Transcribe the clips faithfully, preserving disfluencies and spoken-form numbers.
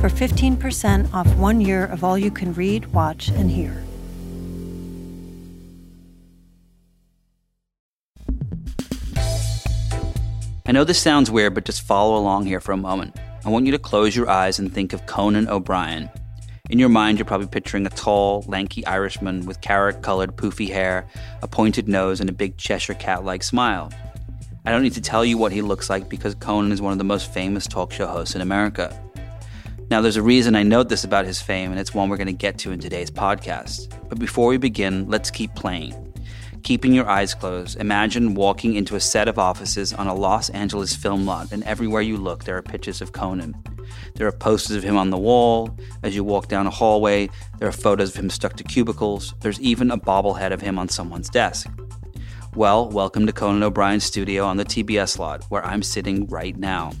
for fifteen percent off one year of all you can read, watch, and hear. I know this sounds weird, but just follow along here for a moment. I want you to close your eyes and think of Conan O'Brien. In your mind, you're probably picturing a tall, lanky Irishman with carrot-colored, poofy hair, a pointed nose, and a big Cheshire cat-like smile. I don't need to tell you what he looks like because Conan is one of the most famous talk show hosts in America. Now, there's a reason I note this about his fame, and it's one we're going to get to in today's podcast. But before we begin, let's keep playing. Keeping your eyes closed, imagine walking into a set of offices on a Los Angeles film lot, and everywhere you look, there are pictures of Conan. There are posters of him on the wall. As you walk down a hallway, there are photos of him stuck to cubicles. There's even a bobblehead of him on someone's desk. Well, welcome to Conan O'Brien's studio on the T B S lot, where I'm sitting right now.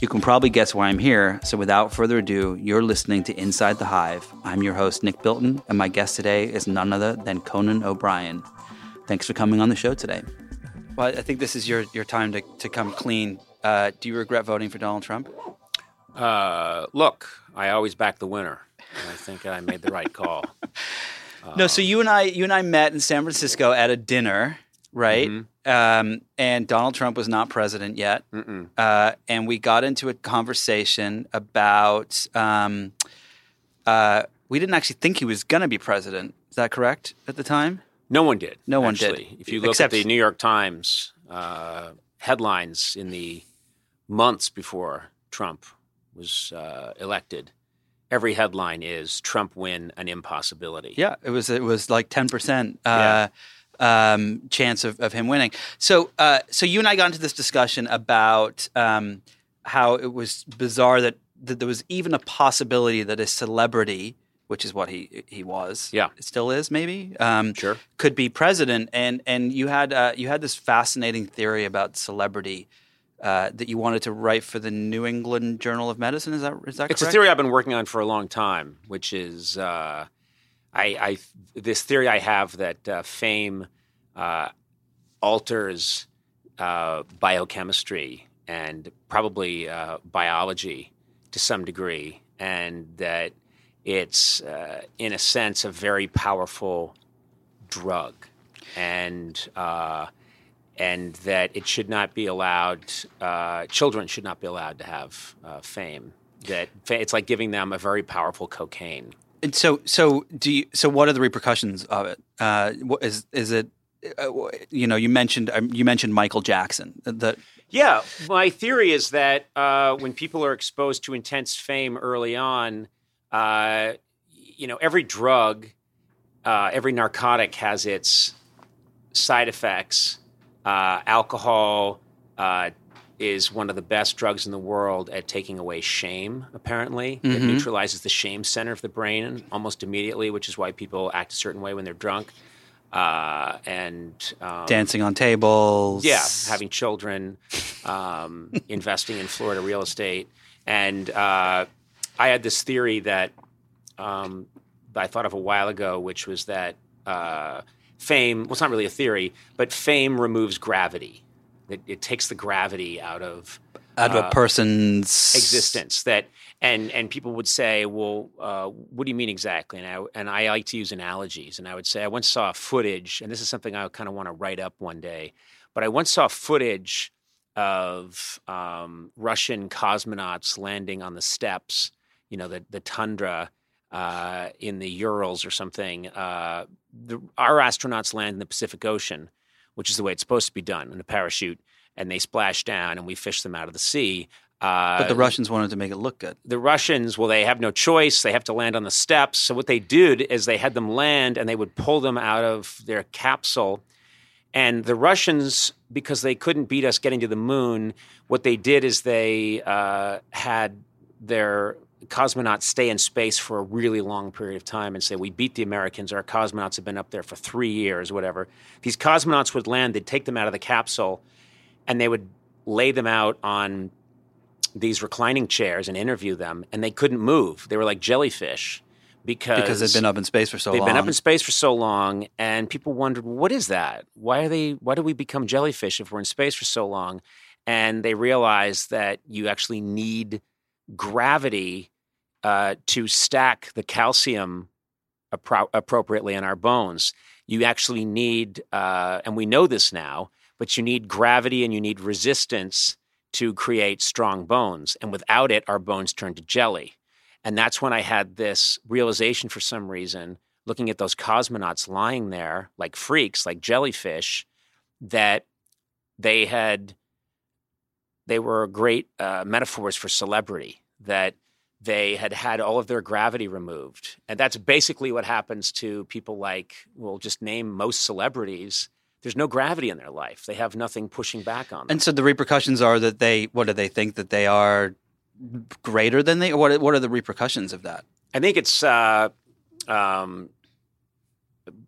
You can probably guess why I'm here, so without further ado, you're listening to Inside the Hive. I'm your host, Nick Bilton, and my guest today is none other than Conan O'Brien. Thanks for coming on the show today. Well, I think this is your, your time to, to come clean. Uh, do you regret voting for Donald Trump? Uh, look, I always back the winner. And I think I made the right call. Um, no, so you and I you and I met in San Francisco at a dinner, right? Mm-hmm. Um, and Donald Trump was not president yet. Uh, and we got into a conversation about um, uh, we didn't actually think he was going to be president. Is that correct at the time? No one did. No one actually. did. If you look Except, at the New York Times uh, headlines in the months before Trump was uh, elected, every headline is Trump win an impossibility. Yeah, it was it was like ten percent uh, yeah. um, chance of, of him winning. So, uh, so you and I got into this discussion about um, how it was bizarre that, that there was even a possibility that a celebrity— which is what he he was, yeah, still is maybe, um, sure, could be president. And and you had uh, you had this fascinating theory about celebrity uh, that you wanted to write for the New England Journal of Medicine. Is that is that correct? It's a theory I've been working on for a long time, which is uh, I, I this theory I have that uh, fame uh, alters uh, biochemistry and probably uh, biology to some degree, and that. It's, uh, in a sense, a very powerful drug, and uh, and that it should not be allowed. Uh, children should not be allowed to have uh, fame. That it's like giving them a very powerful cocaine. And so, so do you, so. What are the repercussions of it? Uh, is is it? You know, you mentioned you mentioned Michael Jackson. The, yeah, my theory is that uh, when people are exposed to intense fame early on. Uh, you know, every drug, uh, every narcotic has its side effects. Uh, alcohol uh, is one of the best drugs in the world at taking away shame, apparently. Mm-hmm. It neutralizes the shame center of the brain almost immediately, which is why people act a certain way when they're drunk. Uh, and um, dancing on tables. Yeah, having children, um, investing in Florida real estate. And uh I had this theory that um, I thought of a while ago, which was that uh, fame – well, it's not really a theory, but fame removes gravity. It, it takes the gravity out of out of uh, a person's existence. That and and people would say, well, uh, what do you mean exactly? And I, and I like to use analogies. And I would say I once saw footage – and this is something I kind of want to write up one day. But I once saw footage of um, Russian cosmonauts landing on the steps – you know, the, the tundra uh, in the Urals or something, uh, the, our astronauts land in the Pacific Ocean, which is the way it's supposed to be done, in a parachute, and they splash down and we fish them out of the sea. Uh, but the Russians wanted to make it look good. The Russians, well, they have no choice. They have to land on the steps. So what they did is they had them land and they would pull them out of their capsule. And the Russians, because they couldn't beat us getting to the moon, what they did is they uh, had their cosmonauts stay in space for a really long period of time and say, we beat the Americans, our cosmonauts have been up there for three years, whatever. These cosmonauts would land, they'd take them out of the capsule, and they would lay them out on these reclining chairs and interview them, and they couldn't move. They were like jellyfish because... Because they'd been up in space for so long. They'd been up in space for so long, and people wondered, what is that? Why are they? Why do we become jellyfish if we're in space for so long? And they realized that you actually need gravity uh, to stack the calcium appro- appropriately in our bones. You actually need, uh, and we know this now, but you need gravity and you need resistance to create strong bones. And without it, our bones turn to jelly. And that's when I had this realization for some reason, looking at those cosmonauts lying there like freaks, like jellyfish, that they had, they were great uh, metaphors for celebrity, that they had had all of their gravity removed. And that's basically what happens to people like, we'll just name most celebrities. There's no gravity in their life. They have nothing pushing back on them. And so the repercussions are that they, what do they think, that they are greater than they, what, what are the repercussions of that? I think it's, uh, um,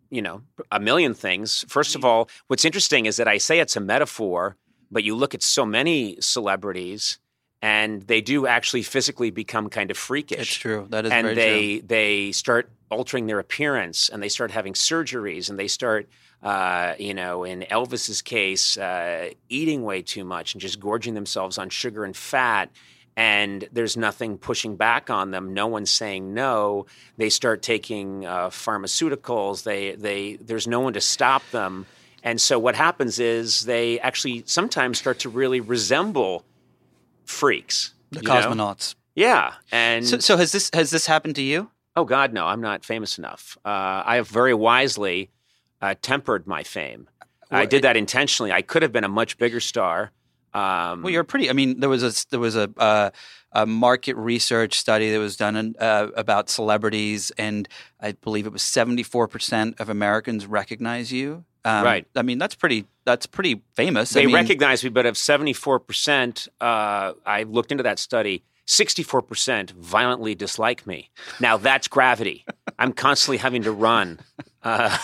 you know, a million things. First of all, what's interesting is that I say it's a metaphor, but you look at so many celebrities and they do actually physically become kind of freakish. It's true. That is and very they, true. They start altering their appearance and they start having surgeries and they start... Uh, you know, in Elvis's case, uh, eating way too much and just gorging themselves on sugar and fat, and there's nothing pushing back on them. No one's saying no. They start taking uh, pharmaceuticals. They, they, there's no one to stop them. And so what happens is they actually sometimes start to really resemble freaks. The cosmonauts. You know? Yeah. And so, so has this has this happened to you? Oh God, no! I'm not famous enough. Uh, I have very wisely. Uh, tempered my fame. Well, I did that intentionally. I could have been a much bigger star. Um, well, you're pretty. I mean, there was a there was a, uh, a market research study that was done in, uh, about celebrities, and I believe it was seventy-four percent of Americans recognize you. Um, right. I mean, that's pretty. That's pretty famous. They I mean, recognize me, but of seventy-four percent, uh, I looked into that study. sixty-four percent violently dislike me. Now that's gravity. I'm constantly having to run. Uh,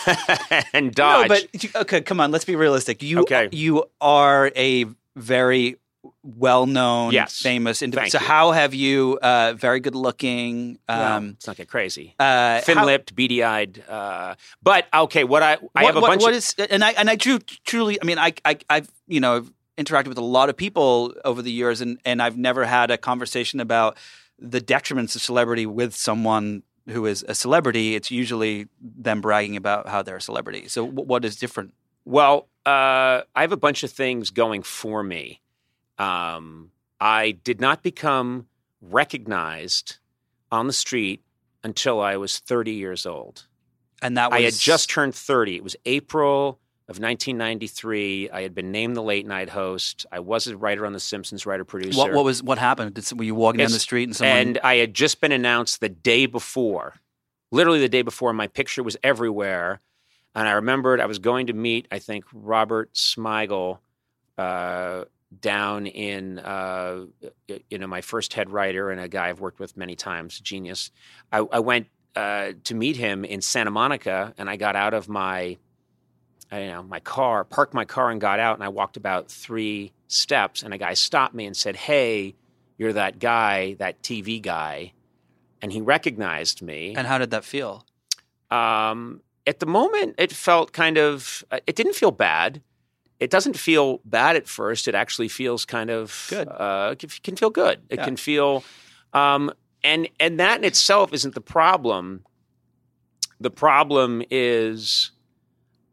and dodge. No, but okay, come on. Let's be realistic. You, okay. you are a very well-known, yes. famous individual. So, you. how have you? Uh, very good-looking. Um, well, let's not get crazy. Uh, Thin-lipped, how, beady-eyed. Uh, but okay, what I I what, have a what, bunch. What of, is and I and I tru- truly. I mean, I I I've you know I've interacted with a lot of people over the years, and and I've never had a conversation about the detriments of celebrity with someone who is a celebrity. It's usually them bragging about how they're a celebrity. So w- what is different? Well, uh, I have a bunch of things going for me. Um, I did not become recognized on the street until I was thirty years old. And that was... I had just turned thirty. It was April of nineteen ninety-three. I had been named the late night host. I was a writer on The Simpsons, writer producer. What, what was what happened? Did, were you walking it's, down the street and someone? And I had just been announced the day before, literally the day before. My picture was everywhere, and I remembered I was going to meet, I think, Robert Smigel uh, down in uh, you know my first head writer and a guy I've worked with many times, genius. I, I went uh, to meet him in Santa Monica, and I got out of my. I don't know, my car, parked my car and got out, and I walked about three steps, and a guy stopped me and said, hey, you're that guy, that T V guy. And he recognized me. And how did that feel? Um, at the moment, it felt kind of, it didn't feel bad. It doesn't feel bad at first. It actually feels kind of, good. Uh, it can feel good. It yeah. can feel, um, and and that in itself isn't the problem. The problem is...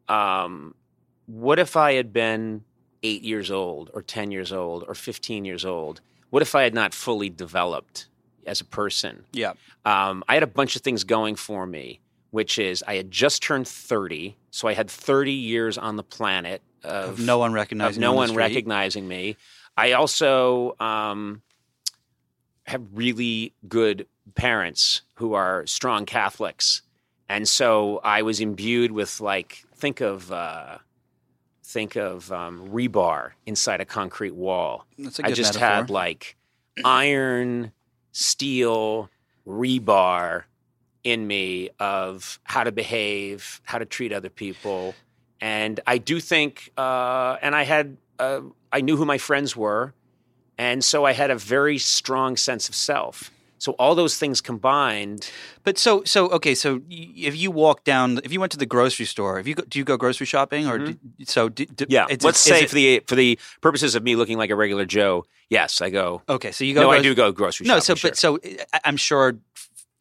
Um, what if I had been eight years old or ten years old or fifteen years old? What if I had not fully developed as a person? Yeah. Um, I had a bunch of things going for me, which is I had just turned thirty. So I had thirty years on the planet of, of no one recognizing, of no one recognizing me. I also um, have really good parents who are strong Catholics. And so I was imbued with like, think of uh, think of um, rebar inside a concrete wall. That's a good I just metaphor. Had like iron, steel rebar in me of how to behave, how to treat other people. And I do think, uh, and I had, uh, I knew who my friends were. And so I had a very strong sense of self. So all those things combined. But so, so okay, so if you walk down, if you went to the grocery store, if you go, do you go grocery shopping? Or mm-hmm. do, so do, do, yeah, it's, let's is, say is it, for the for the purposes of me looking like a regular Joe, yes, I go. Okay, so you go. No, gro- I do go grocery no, shopping. No, so sure. but so I'm sure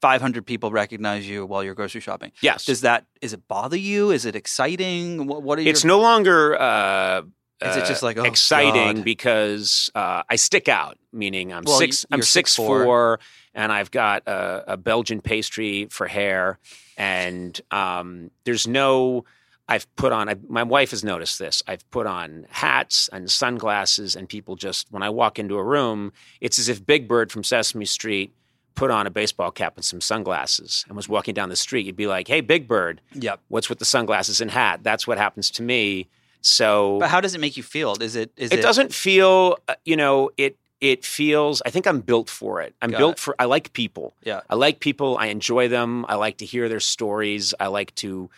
five hundred people recognize you while you're grocery shopping. Yes. Does that is it bother you? Is it exciting? What, what are It's your, no longer. Uh, Is it just like oh, exciting God. because uh, I stick out? Meaning I'm well, six, I'm six four, four, and I've got a, a Belgian pastry for hair, and um, there's no. I've put on. I, my wife has noticed this. I've put on hats and sunglasses, and people just when I walk into a room, it's as if Big Bird from Sesame Street put on a baseball cap and some sunglasses and was walking down the street. You'd be like, "Hey, Big Bird, yep. what's with the sunglasses and hat?" That's what happens to me. So, but how does it make you feel? Is it? Is it, it doesn't feel. You know, it it feels. I think I'm built for it. I'm built it. for. I like people. Yeah, I like people. I enjoy them. I like to hear their stories. I like to.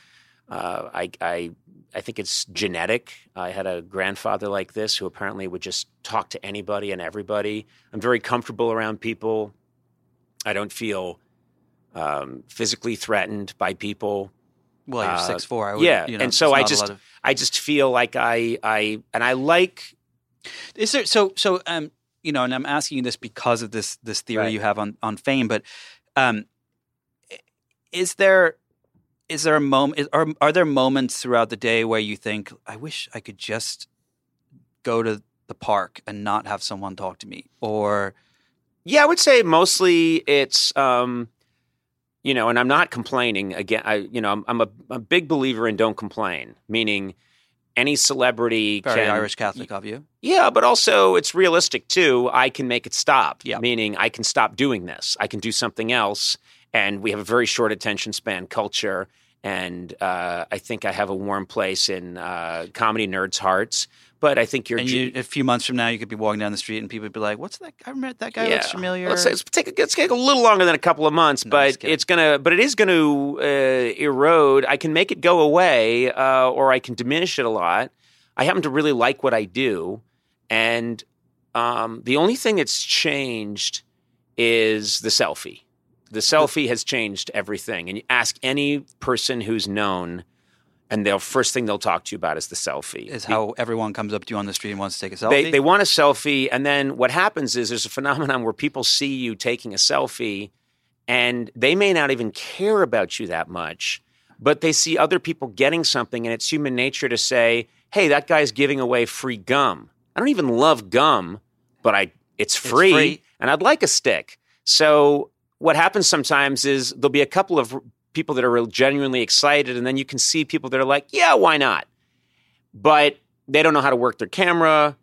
Uh, I I I think it's genetic. I had a grandfather like this who apparently would just talk to anybody and everybody. I'm very comfortable around people. I don't feel um, physically threatened by people. Well, you're uh, six four. I would, yeah, you know, and so I just, of... I just feel like I, I, and I like. Is there so so um you know, and I'm asking you this because of this this theory right. you have on on fame, but um, is there is there a moment? Is, are are there moments throughout the day where you think I wish I could just go to the park and not have someone talk to me? Or yeah, I would say mostly it's. Um, You know, and I'm not complaining. Again, I, you know, I'm, I'm a, a big believer in don't complain, meaning any celebrity Very can— Irish Catholic of you. Yeah, but also it's realistic too. I can make it stop, yeah. meaning I can stop doing this. I can do something else. And we have a very short attention span culture. And uh, I think I have a warm place in uh, comedy nerds' hearts. But I think you're. And you, a few months from now, you could be walking down the street and people would be like, "What's that? I remember that guy yeah. looks familiar." Let's, let's take a, let's take a little longer than a couple of months, no, but it's gonna, but it is going to uh, erode. I can make it go away, uh, or I can diminish it a lot. I happen to really like what I do, and um, the only thing that's changed is the selfie. The selfie has changed everything. And you ask any person who's known. And the first thing they'll talk to you about is the selfie. Is how everyone comes up to you on the street and wants to take a selfie? They, they want a selfie. And then what happens is there's a phenomenon where people see you taking a selfie and they may not even care about you that much, but they see other people getting something and it's human nature to say, hey, that guy's giving away free gum. I don't even love gum, but I it's free, it's free. and I'd like a stick. So what happens sometimes is there'll be a couple of people that are genuinely excited, and then you can see people that are like, yeah, why not? But they don't know how to work their camera.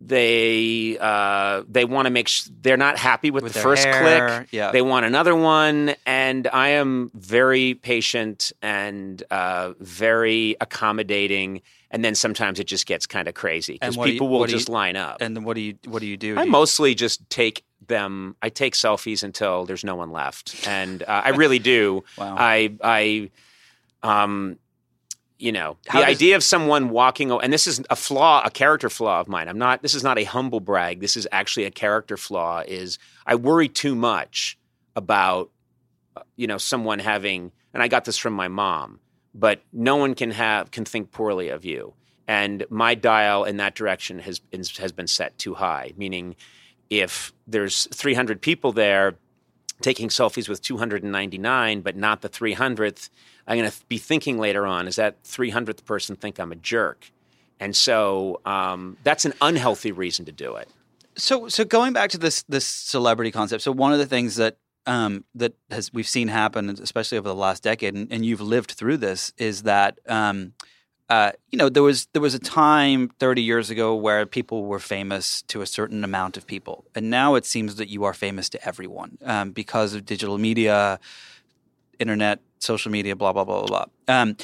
They uh, they want to make sh- – they're not happy with, with the first hair. click. Yeah. They want another one, and I am very patient and uh, very accommodating, and then sometimes it just gets kind of crazy because people you, will just you, line up. And then what do you what do you do? I do you- mostly just take – them I take selfies until there's no one left, and uh, I really do. wow. I I um you know How the does... idea of someone walking and this is a flaw a character flaw of mine. I'm not this is not a humble brag. This is actually a character flaw is I worry too much about you know someone having and I got this from my mom, but no one can have can think poorly of you, and my dial in that direction has has been set too high, meaning if there's three hundred people there taking selfies with two hundred ninety-nine, but not the three hundredth, I'm going to be thinking later on, is that three hundredth person think I'm a jerk? And so um, that's an unhealthy reason to do it. So, so going back to this this celebrity concept, so one of the things that um, that has we've seen happen, especially over the last decade, and, and you've lived through this, is that um, Uh, you know, there was there was a time thirty years ago where people were famous to a certain amount of people, and now it seems that you are famous to everyone um, because of digital media, internet, social media, blah blah blah blah. Um,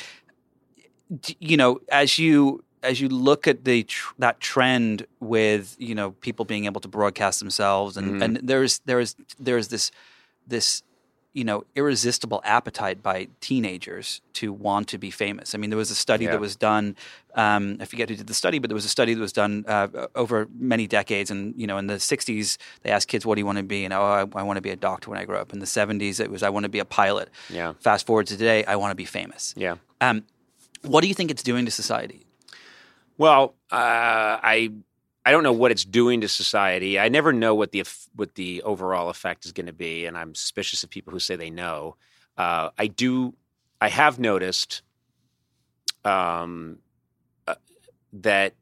you know, as you as you look at the tr- that trend with, you know, people being able to broadcast themselves, and, mm-hmm. and there's there's there's this this you know irresistible appetite by teenagers to want to be famous. I mean, there was a study yeah. that was done. Um, I forget who did the study, but there was a study that was done uh, over many decades. And you know, in the sixties, they asked kids, "What do you want to be?" And oh, I, I want to be a doctor when I grow up. In the seventies, it was, "I want to be a pilot." Yeah. Fast forward to today, I want to be famous. Yeah. Um, what do you think it's doing to society? Well, uh, I I don't know what it's doing to society. I never know what the what the overall effect is going to be, and I'm suspicious of people who say they know. Uh, I do. I have noticed um, uh, that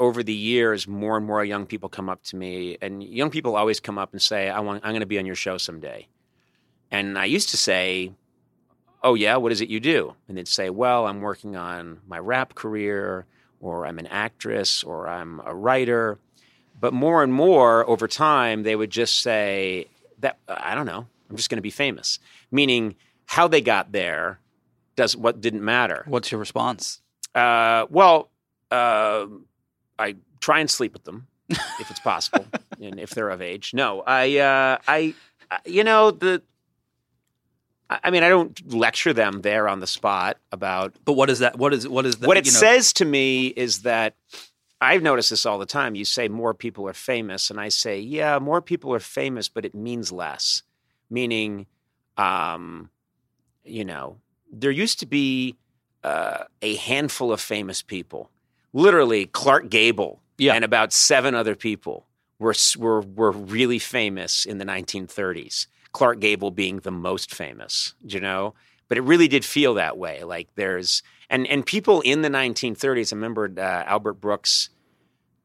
over the years, more and more young people come up to me, and young people always come up and say, "I want. I'm going to be on your show someday." And I used to say, "Oh yeah, what is it you do?" And they'd say, "Well, I'm working on my rap career," or "I'm an actress," or "I'm a writer." But more and more over time, they would just say, "That I don't know, I'm just going to be famous." Meaning how they got there does what didn't matter. What's your response? Uh, well, uh, I try and sleep with them if it's possible, and if they're of age. No, I, uh, I, you know, the. I mean, I don't lecture them there on the spot about. But what is that? What is what is that? What it you know? says to me is that I've noticed this all the time. You say more people are famous, and I say, yeah, more people are famous, but it means less. Meaning, um, you know, there used to be uh, a handful of famous people, literally Clark Gable yeah. and about seven other people were were were really famous in the nineteen thirties. Clark Gable being the most famous, you know? But it really did feel that way. Like there's, and, and people in the nineteen thirties, I remember uh, Albert Brooks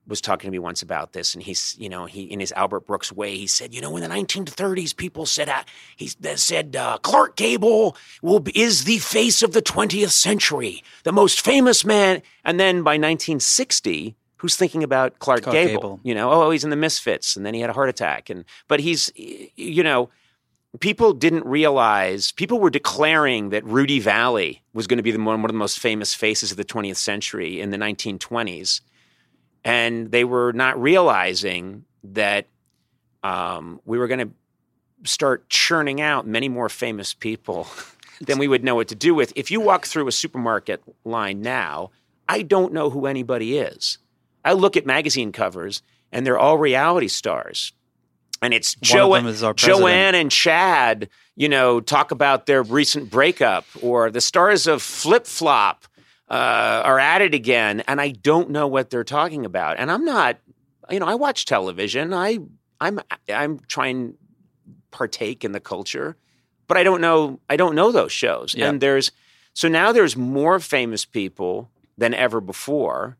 was talking to me once about this, and he's, you know, he, in his Albert Brooks way, he said, you know, in the nineteen thirties, people said, uh, he said, uh, Clark Gable will be, is the face of the twentieth century, the most famous man. And then by nineteen sixty, who's thinking about Clark, Clark Gable, Gable, you know, oh, he's in the Misfits. And then he had a heart attack. And, but he's, you know, people didn't realize, people were declaring that Rudy Vallee was going to be the, one of the most famous faces of the twentieth century in the nineteen twenties. And they were not realizing that um, we were going to start churning out many more famous people than we would know what to do with. If you walk through a supermarket line now, I don't know who anybody is. I look at magazine covers, and they're all reality stars. And it's jo- Joanne and Chad, you know, talk about their recent breakup, or the stars of Flip Flop uh, are at it again. And I don't know what they're talking about. And I'm not, you know, I watch television. I, I'm, I'm trying to partake in the culture, but I don't know, I don't know those shows. Yeah. And there's, so now there's more famous people than ever before.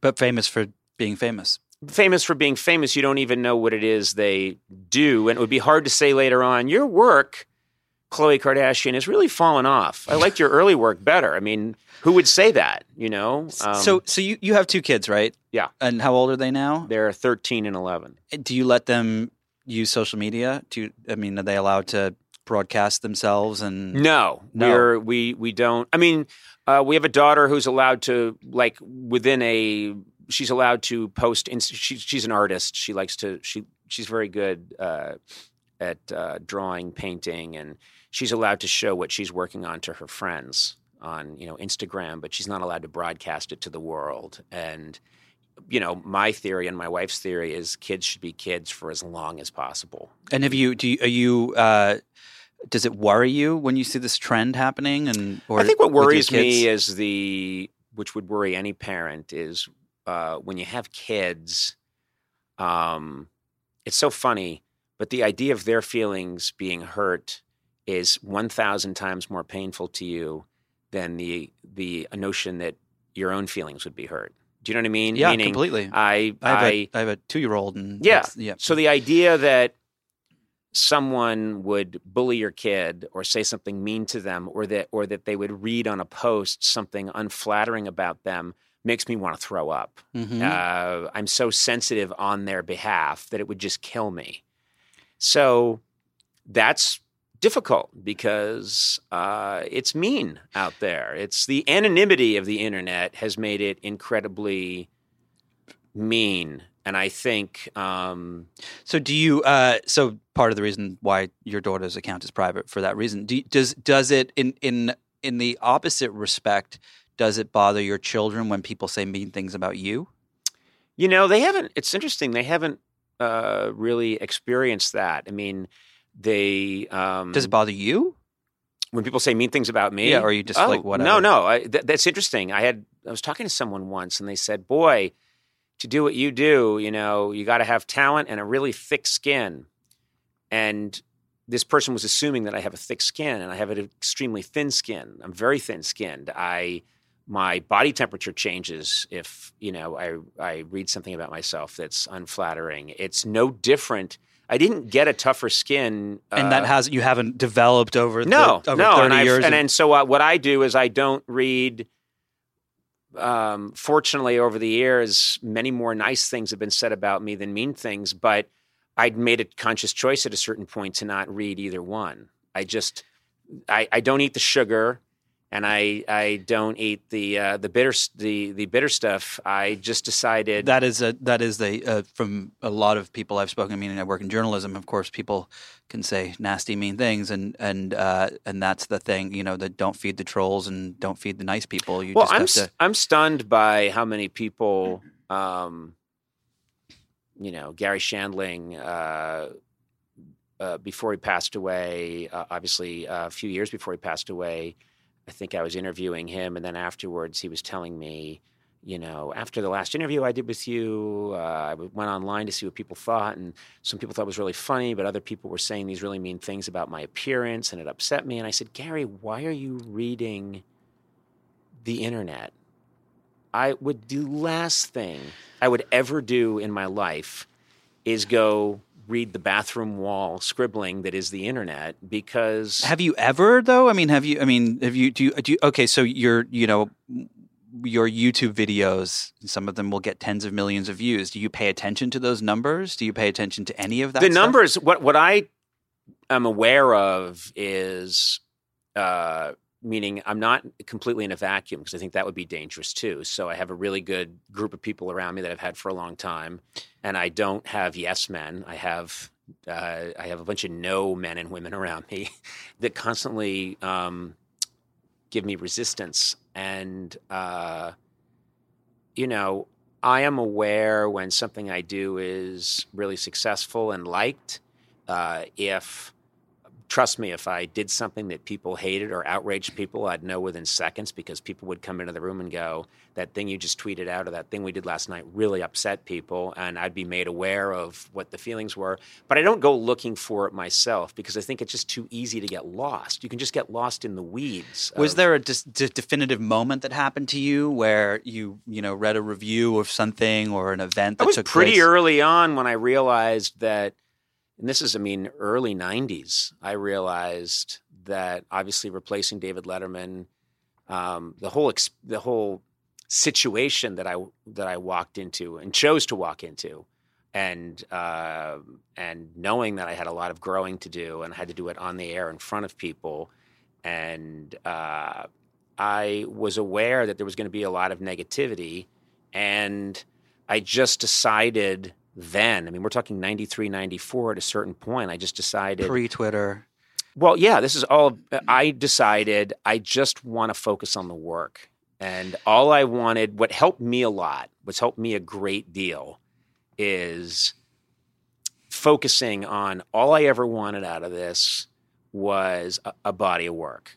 But famous for being famous. Famous for being famous, you don't even know what it is they do. And it would be hard to say later on, your work, Khloe Kardashian, has really fallen off. I liked your early work better. I mean, who would say that, you know? Um, so so you, you have two kids, right? Yeah. And how old are they now? They're thirteen and eleven. Do you let them use social media? Do you, I mean, are they allowed to broadcast themselves? And No. no. We're, we, we don't. I mean, uh, we have a daughter who's allowed to, like, within a... She's allowed to post. She, she's an artist. She likes to. She she's very good uh, at uh, drawing, painting, and she's allowed to show what she's working on to her friends on you know Instagram. But she's not allowed to broadcast it to the world. And you know, my theory and my wife's theory is kids should be kids for as long as possible. And have you? Do you, are you? Uh, does it worry you when you see this trend happening? And or I think what worries me is the which would worry any parent is. Uh, when you have kids, um, it's so funny, but the idea of their feelings being hurt is one thousand times more painful to you than the the notion that your own feelings would be hurt. Do you know what I mean? Yeah, Meaning, completely. I, I, have I, a, I have a two-year-old. And yeah. yeah. So the idea that someone would bully your kid or say something mean to them or that or that they would read on a post something unflattering about them makes me want to throw up. Mm-hmm. Uh, I'm so sensitive on their behalf that it would just kill me. So that's difficult because uh, it's mean out there. It's the anonymity of the internet has made it incredibly mean. And I think um, so. Do you? Uh, so part of the reason why your daughter's account is private for that reason. Do, does does it in in in the opposite respect? Does it bother your children when people say mean things about you? You know, they haven't. It's interesting. They haven't uh, really experienced that. I mean, they. Um, does it bother you when people say mean things about me? Yeah, or you just oh, like whatever? No, no. I, th- that's interesting. I had I was talking to someone once, and they said, "Boy, to do what you do, you know, you got to have talent and a really thick skin." And this person was assuming that I have a thick skin, and I have an extremely thin skin. I'm very thin-skinned. I my body temperature changes if, you know, I I read something about myself that's unflattering. It's no different. I didn't get a tougher skin. Uh, and that has you haven't developed over no, the, over no, thirty and years. And, and, and so uh, what I do is I don't read. Um, fortunately, over the years, many more nice things have been said about me than mean things, but I'd made a conscious choice at a certain point to not read either one. I just, I, I don't eat the sugar, and I I don't eat the uh, the bitter the the bitter stuff. I just decided that is a that is the uh, from a lot of people I've spoken. I mean, I work in journalism. Of course, people can say nasty, mean things, and and uh, and that's the thing. You know, that don't feed the trolls and don't feed the nice people. You well, just I'm have to... I'm stunned by how many people. Um, you know, Gary Shandling. Uh, uh, before he passed away, uh, obviously uh, a few years before he passed away. I think I was interviewing him, and then afterwards he was telling me, you know, after the last interview I did with you, uh, I went online to see what people thought, and some people thought it was really funny, but other people were saying these really mean things about my appearance, and it upset me. And I said, Gary, why are you reading the internet? I would do last thing I would ever do in my life is go read the bathroom wall scribbling that is the internet, because have you ever though? I mean, have you, I mean, have you, do you, do you, okay. So your, you know, your YouTube videos, some of them will get tens of millions of views. Do you pay attention to those numbers? Do you pay attention to any of that? The stuff? Numbers, what, what I am aware of is, uh, meaning I'm not completely in a vacuum, because I think that would be dangerous too. So I have a really good group of people around me that I've had for a long time, and I don't have yes men. I have uh, I have a bunch of no men and women around me that constantly um, give me resistance. And uh, you know, I am aware when something I do is really successful and liked. Uh, if Trust me, if I did something that people hated or outraged people, I'd know within seconds, because people would come into the room and go, that thing you just tweeted out or that thing we did last night really upset people, and I'd be made aware of what the feelings were. But I don't go looking for it myself, because I think it's just too easy to get lost. You can just get lost in the weeds. Was of, there a dis- d- definitive moment that happened to you where you, you know, read a review of something or an event that took place? I was pretty place? early on when I realized that. And this is, I mean, early nineties, I realized that obviously replacing David Letterman, um, the whole ex- the whole situation that I that I walked into and chose to walk into, and uh, and knowing that I had a lot of growing to do and I had to do it on the air in front of people, and uh, I was aware that there was going to be a lot of negativity, and I just decided. Then, I mean, we're talking ninety-three, ninety-four at a certain point. I just decided... Pre-Twitter. Well, yeah, this is all... I decided I just want to focus on the work. And all I wanted... What helped me a lot, what's helped me a great deal, is focusing on all I ever wanted out of this was a, a body of work.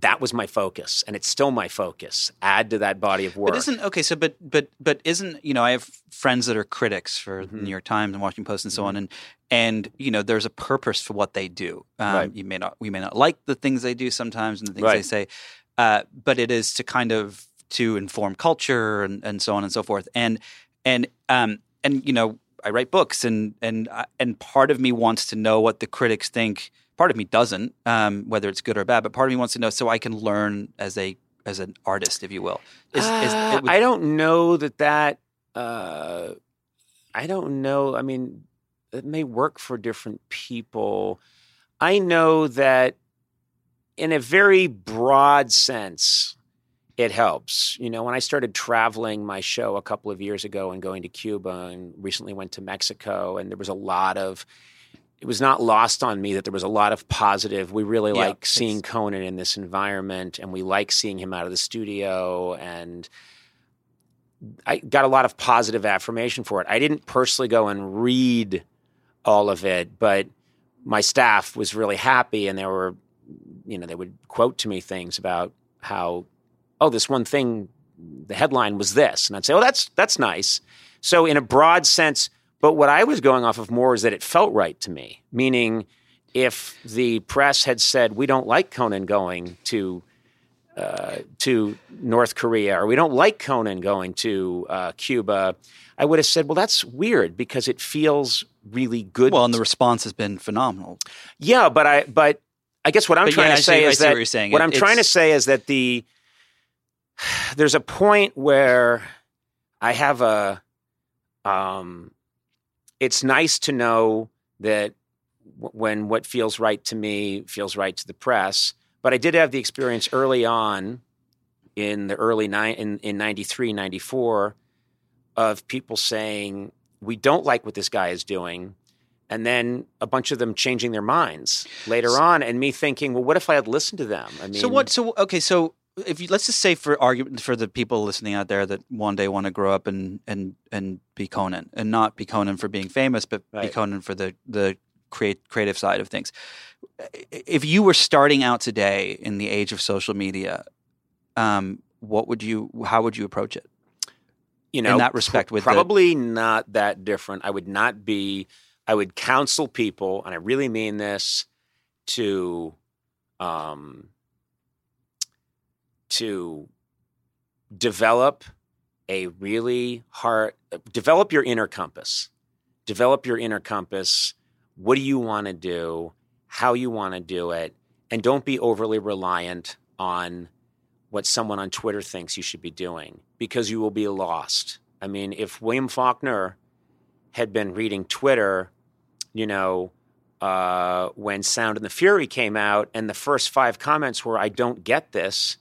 That was my focus, and it's still my focus. Add to that body of work. But isn't okay? So, but but but isn't you know? I have friends that are critics for mm-hmm. the New York Times and Washington Post and so mm-hmm. on, and and you know, there's a purpose for what they do. Um, right. You may not we may not like the things they do sometimes and the things right. they say, uh, but it is to kind of to inform culture and, and so on and so forth. And and um and you know, I write books, and and and part of me wants to know what the critics think. Part of me doesn't, um, whether it's good or bad, but part of me wants to know so I can learn as a as an artist, if you will. Is, uh, is, it would... I don't know that that uh, – I don't know. I mean, it may work for different people. I know that in a very broad sense, it helps. You know, when I started traveling my show a couple of years ago and going to Cuba and recently went to Mexico, and there was a lot of, it was not lost on me that there was a lot of positive. We really yeah, like seeing Conan in this environment, and we like seeing him out of the studio, and I got a lot of positive affirmation for it. I didn't personally go and read all of it, but my staff was really happy, and they were, you know, they would quote to me things about how, oh, this one thing, the headline was this. And I'd say, oh, that's that's nice. So in a broad sense, but what I was going off of more is that it felt right to me, meaning if the press had said, we don't like Conan going to Uh, to North Korea, or we don't like Conan going to uh, Cuba, I would have said, well, that's weird because it feels really good. Well, and the response has been phenomenal. Yeah, but I but I guess what I'm but trying yeah, to I say see, is I that what, what it, I'm it's... trying to say is that the there's a point where I have a um, it's nice to know that w- when what feels right to me feels right to the press. But I did have the experience early on in the early ni- in, in ninety-three, ninety-four of people saying, we don't like what this guy is doing. And then a bunch of them changing their minds later so, on, and me thinking, well, what if I had listened to them? I mean, so what? So, okay. So if you, let's just say for argument for the people listening out there that one day want to grow up and, and, and be Conan, and not be Conan for being famous, but right. be Conan for the, the, creative side of things. If you were starting out today in the age of social media, um, what would you? How would you approach it? You know, in that respect, with probably the- not that different. I would not be. I would counsel people, and I really mean this, to, um, to develop a really hard. Develop your inner compass. Develop your inner compass. What do you want to do, how you want to do it, and don't be overly reliant on what someone on Twitter thinks you should be doing, because you will be lost. I mean, if William Faulkner had been reading Twitter, you know, uh, when Sound and the Fury came out, and the first five comments were, I don't get this,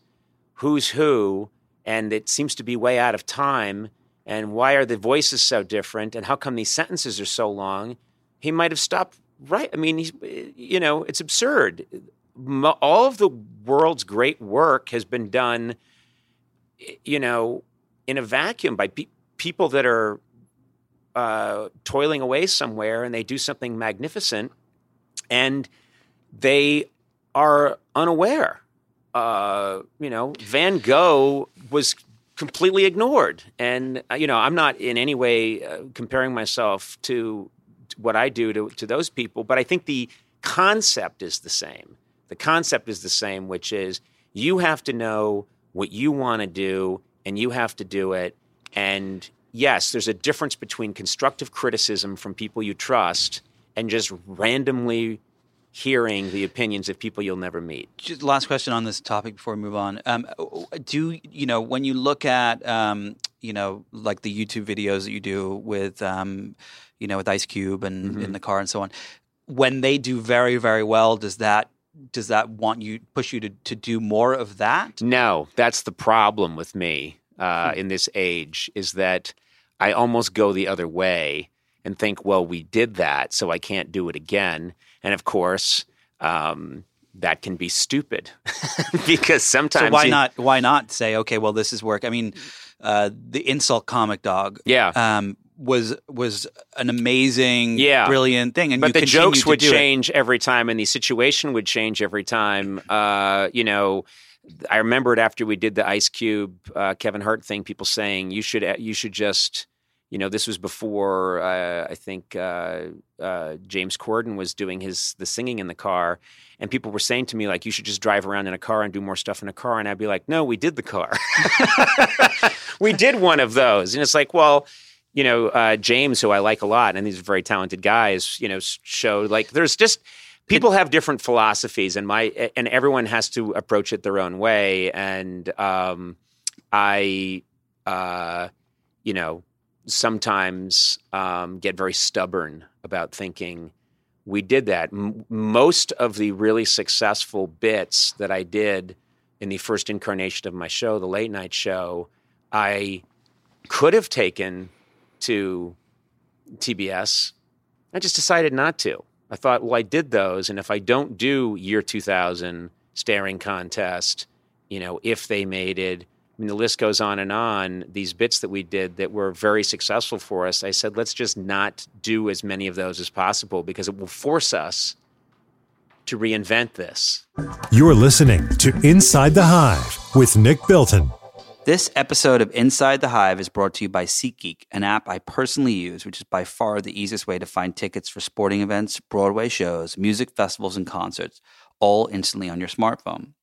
who's who, and it seems to be way out of time, and why are the voices so different, and how come these sentences are so long? He might have stopped right. I mean, he's, you know, it's absurd. All of the world's great work has been done, you know, in a vacuum by pe- people that are uh, toiling away somewhere, and they do something magnificent, and they are unaware. Uh, you know, Van Gogh was completely ignored, and you know, I'm not in any way uh, comparing myself to what I do to, to those people. But I think the concept is the same. The concept is the same, which is you have to know what you want to do, and you have to do it. And yes, there's a difference between constructive criticism from people you trust and just randomly hearing the opinions of people you'll never meet. Just last question on this topic before we move on. Um, do, you know, when you look at, um, you know, like the YouTube videos that you do with, um, you know, with Ice Cube and mm-hmm. in the car and so on, when they do very, very well, does that does that want you push you to, to do more of that? No, that's the problem with me uh, in this age, is that I almost go the other way and think, well, we did that, so I can't do it again. And of course, um, that can be stupid because sometimes. So why you, not? Why not say, okay, well, this is work. I mean, uh, the insult comic dog. Yeah. Um, was was an amazing, yeah. brilliant thing. And but you the jokes would change it. every time, and the situation would change every time. Uh, you know, I remembered after we did the Ice Cube, uh, Kevin Hart thing, people saying, you should you should just, you know, this was before, uh, I think, uh, uh, James Corden was doing his the singing in the car. And people were saying to me, like, you should just drive around in a car and do more stuff in a car. And I'd be like, no, we did the car. We did one of those. And it's like, well... You know, uh, James, who I like a lot, and he's a very talented guy, is, you know, showed, like, there's just, people have different philosophies, and my, and everyone has to approach it their own way. And um, I, uh, you know, sometimes um, get very stubborn about thinking, we did that. M- most of the really successful bits that I did in the first incarnation of my show, the late night show, I could have taken to T B S. I just decided not to. I thought, well, I did those, and if I don't do year two thousand staring contest, you know, if they made it, I mean, the list goes on and on. These bits that we did that were very successful for us, I said, let's just not do as many of those as possible because it will force us to reinvent this. You're listening to Inside the Hive with Nick Bilton. This episode of Inside the Hive is brought to you by SeatGeek, an app I personally use, which is by far the easiest way to find tickets for sporting events, Broadway shows, music festivals, and concerts, all instantly on your smartphone.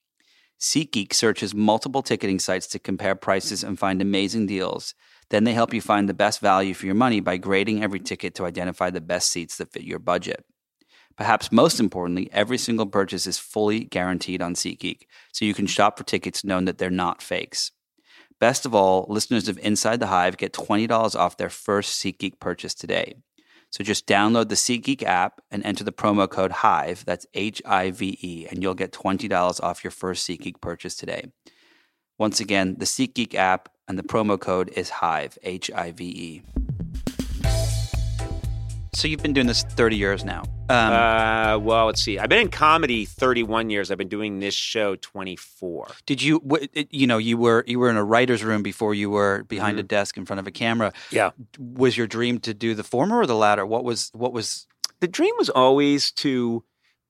SeatGeek searches multiple ticketing sites to compare prices and find amazing deals. Then they help you find the best value for your money by grading every ticket to identify the best seats that fit your budget. Perhaps most importantly, every single purchase is fully guaranteed on SeatGeek, so you can shop for tickets knowing that they're not fakes. Best of all, listeners of Inside the Hive get twenty dollars off their first SeatGeek purchase today. So just download the SeatGeek app and enter the promo code HIVE, that's H I V E, and you'll get twenty dollars off your first SeatGeek purchase today. Once again, the SeatGeek app and the promo code is HIVE, H I V E. So you've been doing this thirty years now. Um, uh, well, let's see. I've been in comedy thirty-one years. I've been doing this show twenty-four. Did you, you know, you were you were in a writer's room before you were behind mm-hmm. a desk in front of a camera. Yeah. Was your dream to do the former or the latter? What was, what was? The dream was always to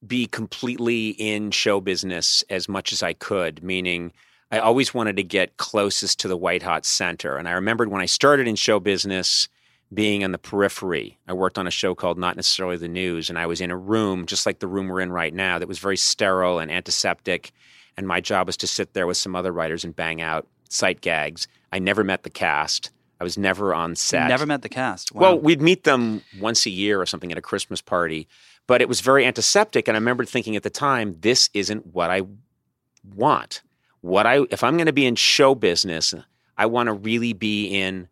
be completely in show business as much as I could, meaning I always wanted to get closest to the white hot center. And I remembered when I started in show business, being on the periphery. I worked on a show called Not Necessarily the News, and I was in a room, just like the room we're in right now, that was very sterile and antiseptic, and my job was to sit there with some other writers and bang out sight gags. I never met the cast. I was never on set. You never met the cast? Wow. Well, we'd meet them once a year or something at a Christmas party, but it was very antiseptic, and I remember thinking at the time, this isn't what I want. What I, if I'm going to be in show business, I want to really be in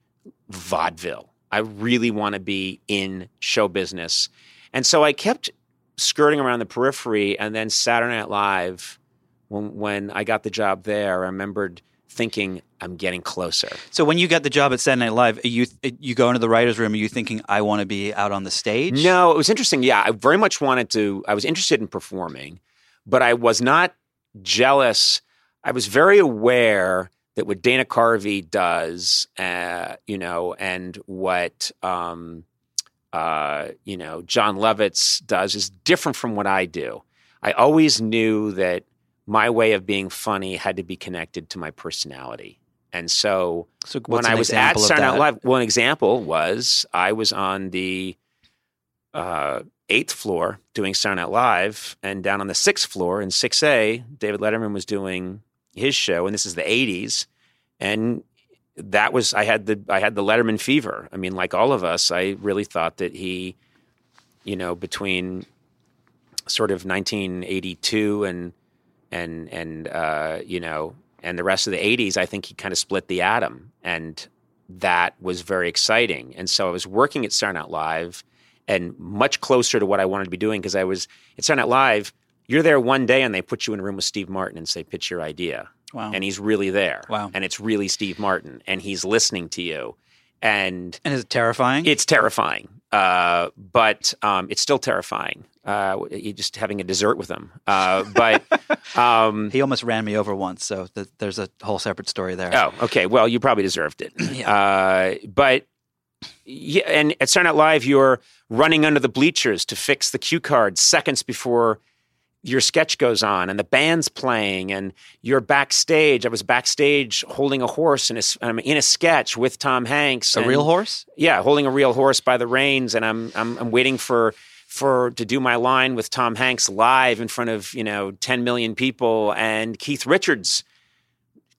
vaudeville. I really want to be in show business. And so I kept skirting around the periphery, and then Saturday Night Live, when, when I got the job there, I remembered thinking, I'm getting closer. So when you got the job at Saturday Night Live, you you go into the writer's room, are you thinking, I want to be out on the stage? No, it was interesting. Yeah, I very much wanted to, I was interested in performing, but I was not jealous. I was very aware that what Dana Carvey does, uh, you know, and what, um, uh, you know, John Lovitz does is different from what I do. I always knew that my way of being funny had to be connected to my personality. And so, so when I was at Saturday Night Live, one example was I was on the uh, eighth floor doing Saturday Night Live, and down on the sixth floor in six A, David Letterman was doing his show, and this is the eighties, and that was I had the I had the Letterman fever. I mean, like all of us, I really thought that he, you know, between sort of nineteen eighty-two and and and uh, you know, and the rest of the eighties, I think he kind of split the atom, and that was very exciting. And so I was working at Saturday Night Live, and much closer to what I wanted to be doing because I was at Saturday Night Live. You're there one day and they put you in a room with Steve Martin and say, pitch your idea. Wow. And he's really there. Wow. And it's really Steve Martin and he's listening to you. And and is it terrifying? It's terrifying. Uh, but um, it's still terrifying. Uh, you're just having a dessert with him. Uh, but um, he almost ran me over once. So th- there's a whole separate story there. Oh, okay. Well, you probably deserved it. Yeah. Uh, but yeah, and at Saturday Night Live, you're running under the bleachers to fix the cue card seconds before your sketch goes on and the band's playing and you're backstage. I was backstage holding a horse in a, I'm in a sketch with Tom Hanks. A and, real horse? Yeah, holding a real horse by the reins. And I'm, I'm I'm waiting for for to do my line with Tom Hanks live in front of, you know, ten million people. And Keith Richards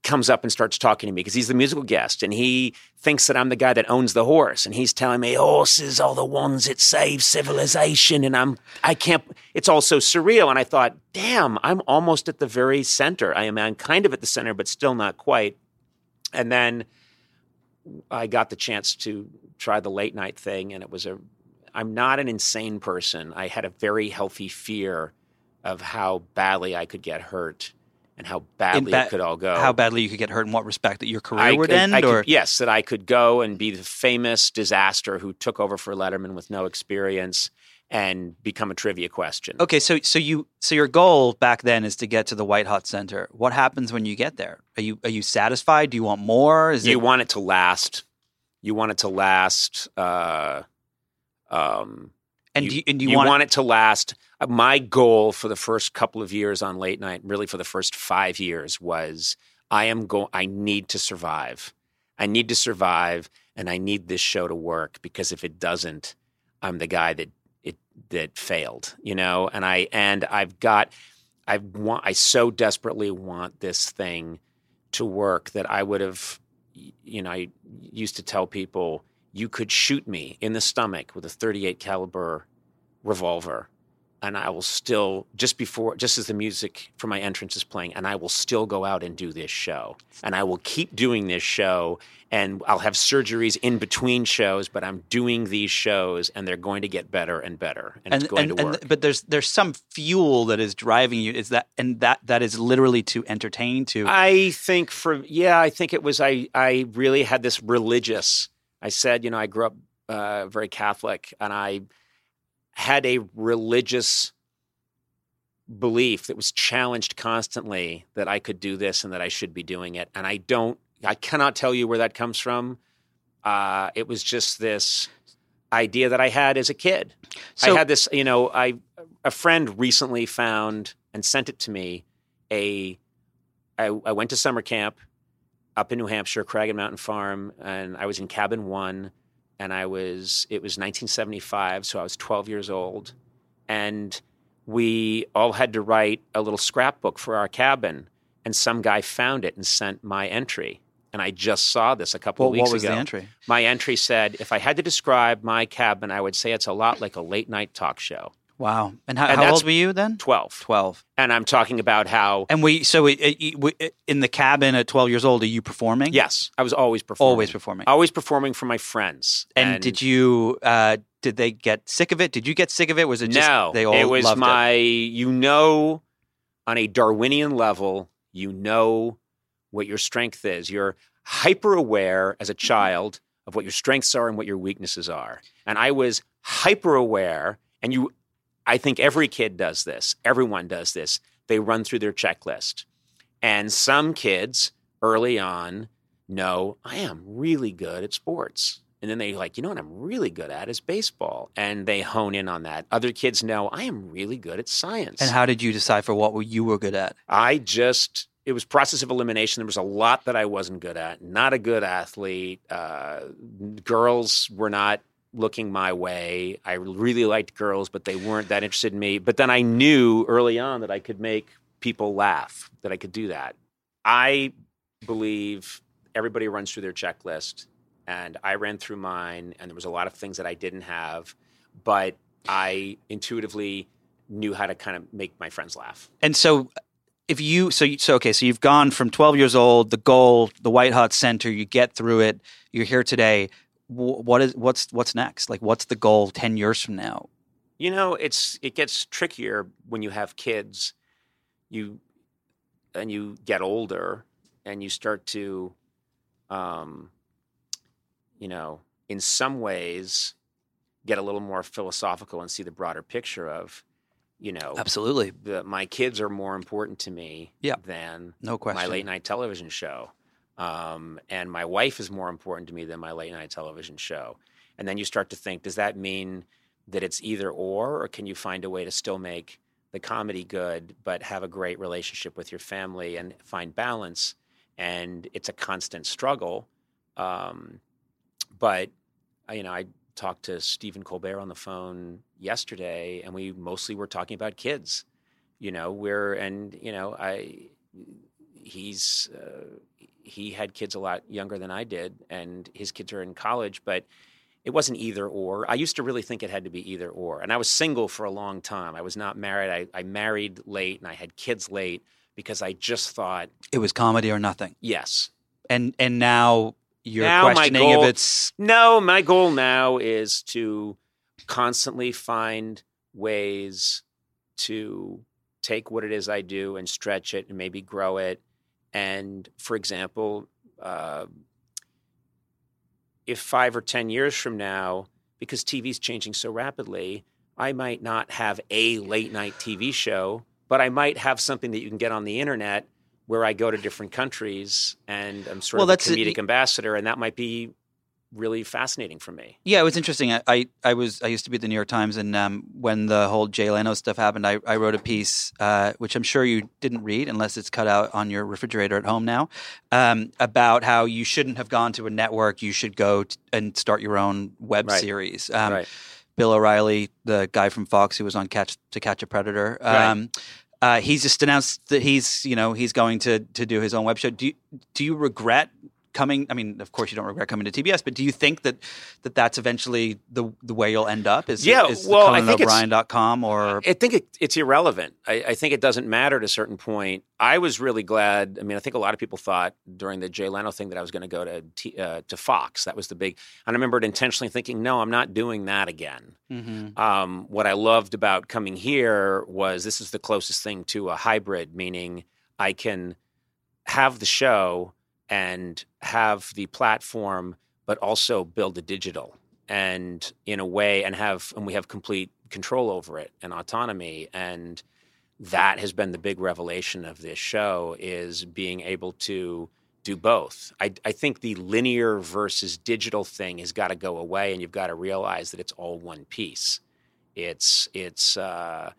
comes up and starts talking to me because he's the musical guest and he thinks that I'm the guy that owns the horse. And he's telling me horses are the ones that save civilization. And I'm, I can't, it's all so surreal. And I thought, damn, I'm almost at the very center. I am, I'm kind of at the center, but still not quite. And then I got the chance to try the late night thing. And it was a, I'm not an insane person. I had a very healthy fear of how badly I could get hurt and how badly ba- it could all go. How badly you could get hurt in what respect? That your career I would could, end? I or? Could, yes, that I could go and be the famous disaster who took over for Letterman with no experience and become a trivia question. Okay, so so you so your goal back then is to get to the White Hot Center. What happens when you get there? Are you are you satisfied? Do you want more? Is you it- want it to last. You want it to last. Uh, um, and you, do you, and you, you want, want it to last. My goal for the first couple of years on late night, really for the first five years, was I am go. I need to survive. I need to survive, and I need this show to work, because if it doesn't, I'm the guy that. It that failed, you know, and I and I've got, I want, I so desperately want this thing to work that I would have, you know, I used to tell people, you could shoot me in the stomach with a thirty-eight caliber revolver, and I will still just before just as the music for my entrance is playing, and I will still go out and do this show, and I will keep doing this show, and I'll have surgeries in between shows, but I'm doing these shows, and they're going to get better and better, and, and it's going and, to work. And, but there's there's some fuel that is driving you. Is that and that that is literally to entertain to? I think for yeah, I think it was I I really had this religious. I said you know I grew up uh, very Catholic, and I. had a religious belief that was challenged constantly that I could do this and that I should be doing it. And I don't, I cannot tell you where that comes from. Uh, it was just this idea that I had as a kid. So, I had this, you know, I, a friend recently found and sent it to me. A, I, I went to summer camp up in New Hampshire, Crag and Mountain Farm, and I was in cabin one. And I was, it was nineteen seventy-five, so I was twelve years old. And we all had to write a little scrapbook for our cabin. And some guy found it and sent my entry. And I just saw this a couple well, of weeks ago. What was ago. the entry? My entry said, if I had to describe my cabin, I would say it's a lot like a late night talk show. Wow. And how, and how old were you then? twelve. twelve. And I'm talking about how... And we, so it, it, we, in the cabin at twelve years old, are you performing? Yes. I was always performing. Always performing. Always performing for my friends. And, and did you, uh, did they get sick of it? Did you get sick of it? Was it just, no, they all it was loved my, it? You know, on a Darwinian level, you know what your strength is. You're hyper aware as a child of what your strengths are and what your weaknesses are. And I was hyper aware, and you... I think every kid does this. Everyone does this. They run through their checklist. And some kids early on know, I am really good at sports. And then they're like, you know what I'm really good at is baseball. And they hone in on that. Other kids know, I am really good at science. And how did you decipher what you were good at? I just, it was process of elimination. There was a lot that I wasn't good at. Not a good athlete. Uh, girls were not looking my way. I really liked girls, but they weren't that interested in me. But then I knew early on that I could make people laugh, that I could do that. I believe everybody runs through their checklist, and I ran through mine, and there was a lot of things that I didn't have, but I intuitively knew how to kind of make my friends laugh. And so if you, so, so okay, so you've gone from twelve years old, the goal, the White Hot Center, you get through it, you're here today. What is what's what's next? Like, what's the goal ten years from now? You know, it's it gets trickier when you have kids, you and you get older, and you start to, um, you know, in some ways, get a little more philosophical and see the broader picture of, you know, absolutely, the, my kids are more important to me yeah. than no question. My late night television show. Um, and my wife is more important to me than my late night television show. And then you start to think, does that mean that it's either or, or can you find a way to still make the comedy good, but have a great relationship with your family and find balance? And it's a constant struggle. Um, but, you know, I talked to Stephen Colbert on the phone yesterday, and we mostly were talking about kids, you know, we're, and, you know, I, he's, uh, he had kids a lot younger than I did, and his kids are in college, but it wasn't either or. I used to really think it had to be either or. And I was single for a long time. I was not married. I, I married late, and I had kids late because I just thought... It was comedy or nothing. Yes. And and now you're now questioning goal, if it's... No, my goal now is to constantly find ways to take what it is I do and stretch it and maybe grow it. And for example, uh, if five or ten years from now, because T V's changing so rapidly, I might not have a late night T V show, but I might have something that you can get on the internet where I go to different countries and I'm sort well, of a comedic a, ambassador, and that might be really fascinating for me. Yeah, it was interesting. I, I, I was I used to be at the New York Times, and um, when the whole Jay Leno stuff happened, I, I wrote a piece, uh, which I'm sure you didn't read unless it's cut out on your refrigerator at home now, um, about how you shouldn't have gone to a network. You should go t- and start your own web right. series. Um, right. Bill O'Reilly, the guy from Fox who was on Catch to Catch a Predator, um, right. uh, he's just announced that he's, you know, he's going to to do his own web show. Do you, do you regret coming? I mean, of course you don't regret coming to T B S, but do you think that, that that's eventually the the way you'll end up? Is yeah, it, is well, Conan O'Brien dot com or I think it, it's irrelevant. I, I think it doesn't matter at a certain point. I was really glad. I mean, I think a lot of people thought during the Jay Leno thing that I was going to go to T, uh, to Fox. That was the big. And I remembered intentionally thinking, no, I'm not doing that again. Mm-hmm. Um, what I loved about coming here was this is the closest thing to a hybrid, meaning I can have the show and have the platform, but also build the digital and in a way and have, and we have complete control over it and autonomy. And that has been the big revelation of this show, is being able to do both. I, I think the linear versus digital thing has got to go away, and you've got to realize that it's all one piece. It's, it's, uh,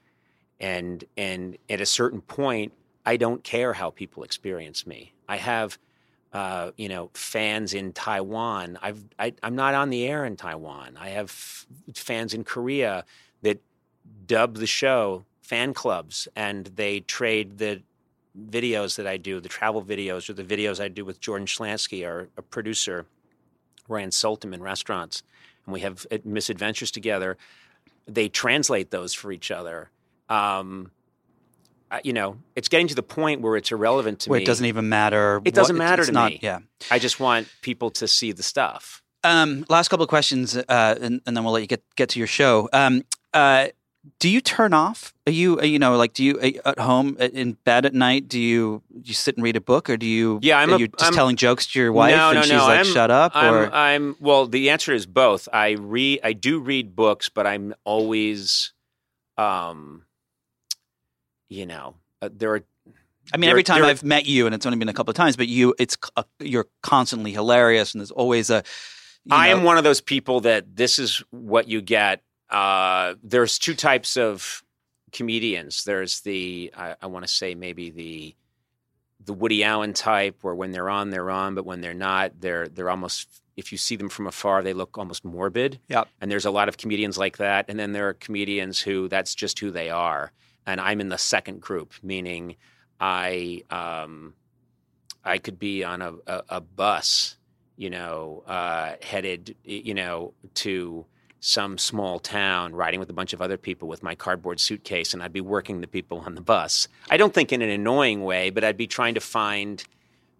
and, and at a certain point, I don't care how people experience me. I have, Uh, you know, fans in Taiwan. I've, I, I'm not on the air in Taiwan. I have f- fans in Korea that dub the show fan clubs, and they trade the videos that I do, the travel videos or the videos I do with Jordan Schlansky, our a producer, where I insult him in restaurants, and we have misadventures together. They translate those for each other. Um You know, it's getting to the point where it's irrelevant to where me. It doesn't even matter. It doesn't what, matter it's, it's to not, me. Yeah. I just want people to see the stuff. Um, last couple of questions, uh, and, and then we'll let you get, get to your show. Um, uh, do you turn off? Are you, you know, like, do you at home in bed at night? Do you do you sit and read a book, or do you? Yeah, I'm. Are you a, just I'm, telling jokes to your wife, no, and no, she's no, like, I'm, "Shut up"? I'm, or I'm. Well, the answer is both. I read. I do read books, but I'm always. Um, You know, uh, there are. I mean, every time I've met you, and it's only been a couple of times, but you, it's uh, you're constantly hilarious, and there's always a. I am one of those people that this is what you get. Uh, there's two types of comedians. There's the I, I want to say maybe the the Woody Allen type, where when they're on, they're on, but when they're not, they're they're almost. If you see them from afar, they look almost morbid. Yep. And there's a lot of comedians like that, and then there are comedians who that's just who they are. And I'm in the second group, meaning I um, I could be on a, a, a bus, you know, uh, headed, you know, to some small town, riding with a bunch of other people with my cardboard suitcase, and I'd be working the people on the bus. I don't think in an annoying way, but I'd be trying to find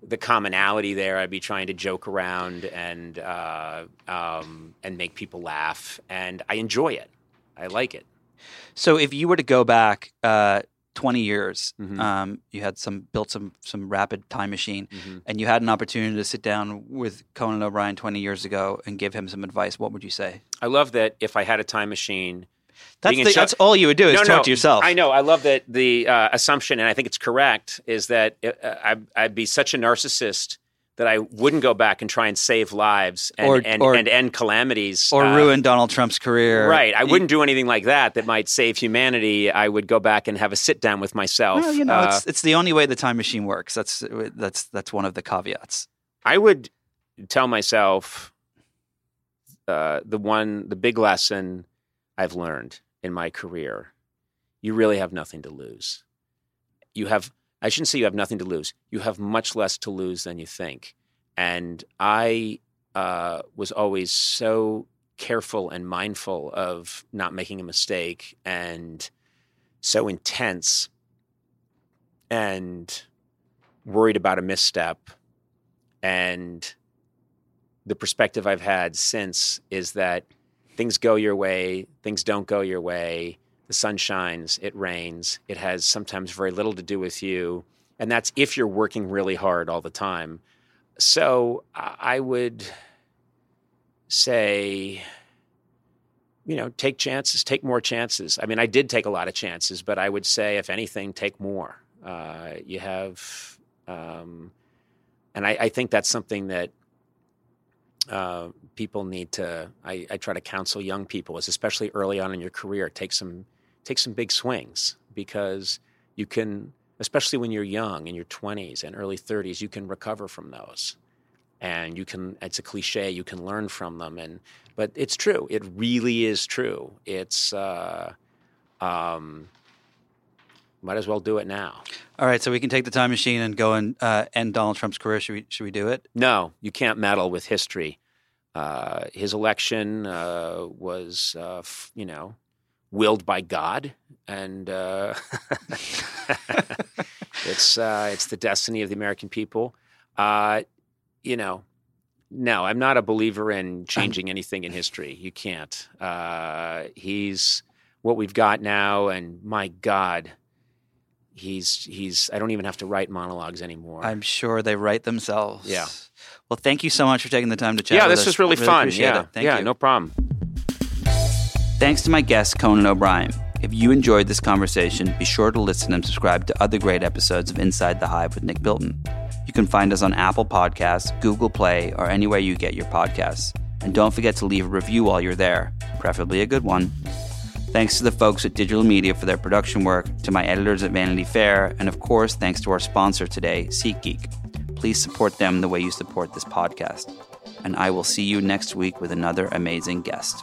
the commonality there. I'd be trying to joke around and uh, um, and make people laugh, and I enjoy it. I like it. So if you were to go back uh, twenty years, mm-hmm. um, you had some built some some rapid time machine, mm-hmm. and you had an opportunity to sit down with Conan O'Brien twenty years ago and give him some advice, what would you say? I love that if I had a time machine. That's, the, show- that's all you would do is no, talk no, to yourself. I know. I love that the uh, assumption, and I think it's correct, is that it, uh, I'd, I'd be such a narcissist that I wouldn't go back and try and save lives and, or, and, or, and end calamities. Or uh, ruin Donald Trump's career. Right. I wouldn't do anything like that that might save humanity. I would go back and have a sit-down with myself. Well, you know, uh, it's, it's the only way the time machine works. That's that's that's one of the caveats. I would tell myself uh, the one, the big lesson I've learned in my career, you really have nothing to lose. You have... I shouldn't say you have nothing to lose. You have much less to lose than you think. And I uh, was always so careful and mindful of not making a mistake, and so intense and worried about a misstep. And the perspective I've had since is that things go your way, things don't go your way, the sun shines, it rains, it has sometimes very little to do with you, and that's if you're working really hard all the time. So I would say, you know, take chances, take more chances. I mean, I did take a lot of chances, but I would say, if anything, take more. Uh, you have, um, and I, I think that's something that uh, people need to, I, I try to counsel young people, is especially early on in your career, take some, take some big swings, because you can, especially when you're young, in your twenties and early thirties, you can recover from those. And you can, it's a cliche, you can learn from them. And, but it's true. It really is true. It's, uh, um, might as well do it now. All right. So we can take the time machine and go and uh, end Donald Trump's career. Should we, should we do it? No, you can't meddle with history. Uh, his election uh, was, uh, f- you know, willed by God. And uh, it's, uh, it's the destiny of the American people. Uh You know, no, I'm not a believer in changing anything in history. You can't. Uh, he's what we've got now, and my God, he's he's. I don't even have to write monologues anymore. I'm sure they write themselves. Yeah. Well, thank you so much for taking the time to chat. Yeah, with this us. Was really, really fun. Yeah, it. Thank yeah, you. No problem. Thanks to my guest Conan O'Brien. If you enjoyed this conversation, be sure to listen and subscribe to other great episodes of Inside the Hive with Nick Bilton. You can find us on Apple Podcasts, Google Play, or anywhere you get your podcasts. And don't forget to leave a review while you're there, preferably a good one. Thanks to the folks at Digital Media for their production work, to my editors at Vanity Fair, and of course, thanks to our sponsor today, SeatGeek. Please support them the way you support this podcast. And I will see you next week with another amazing guest.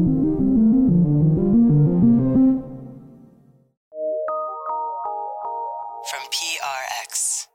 From P R X.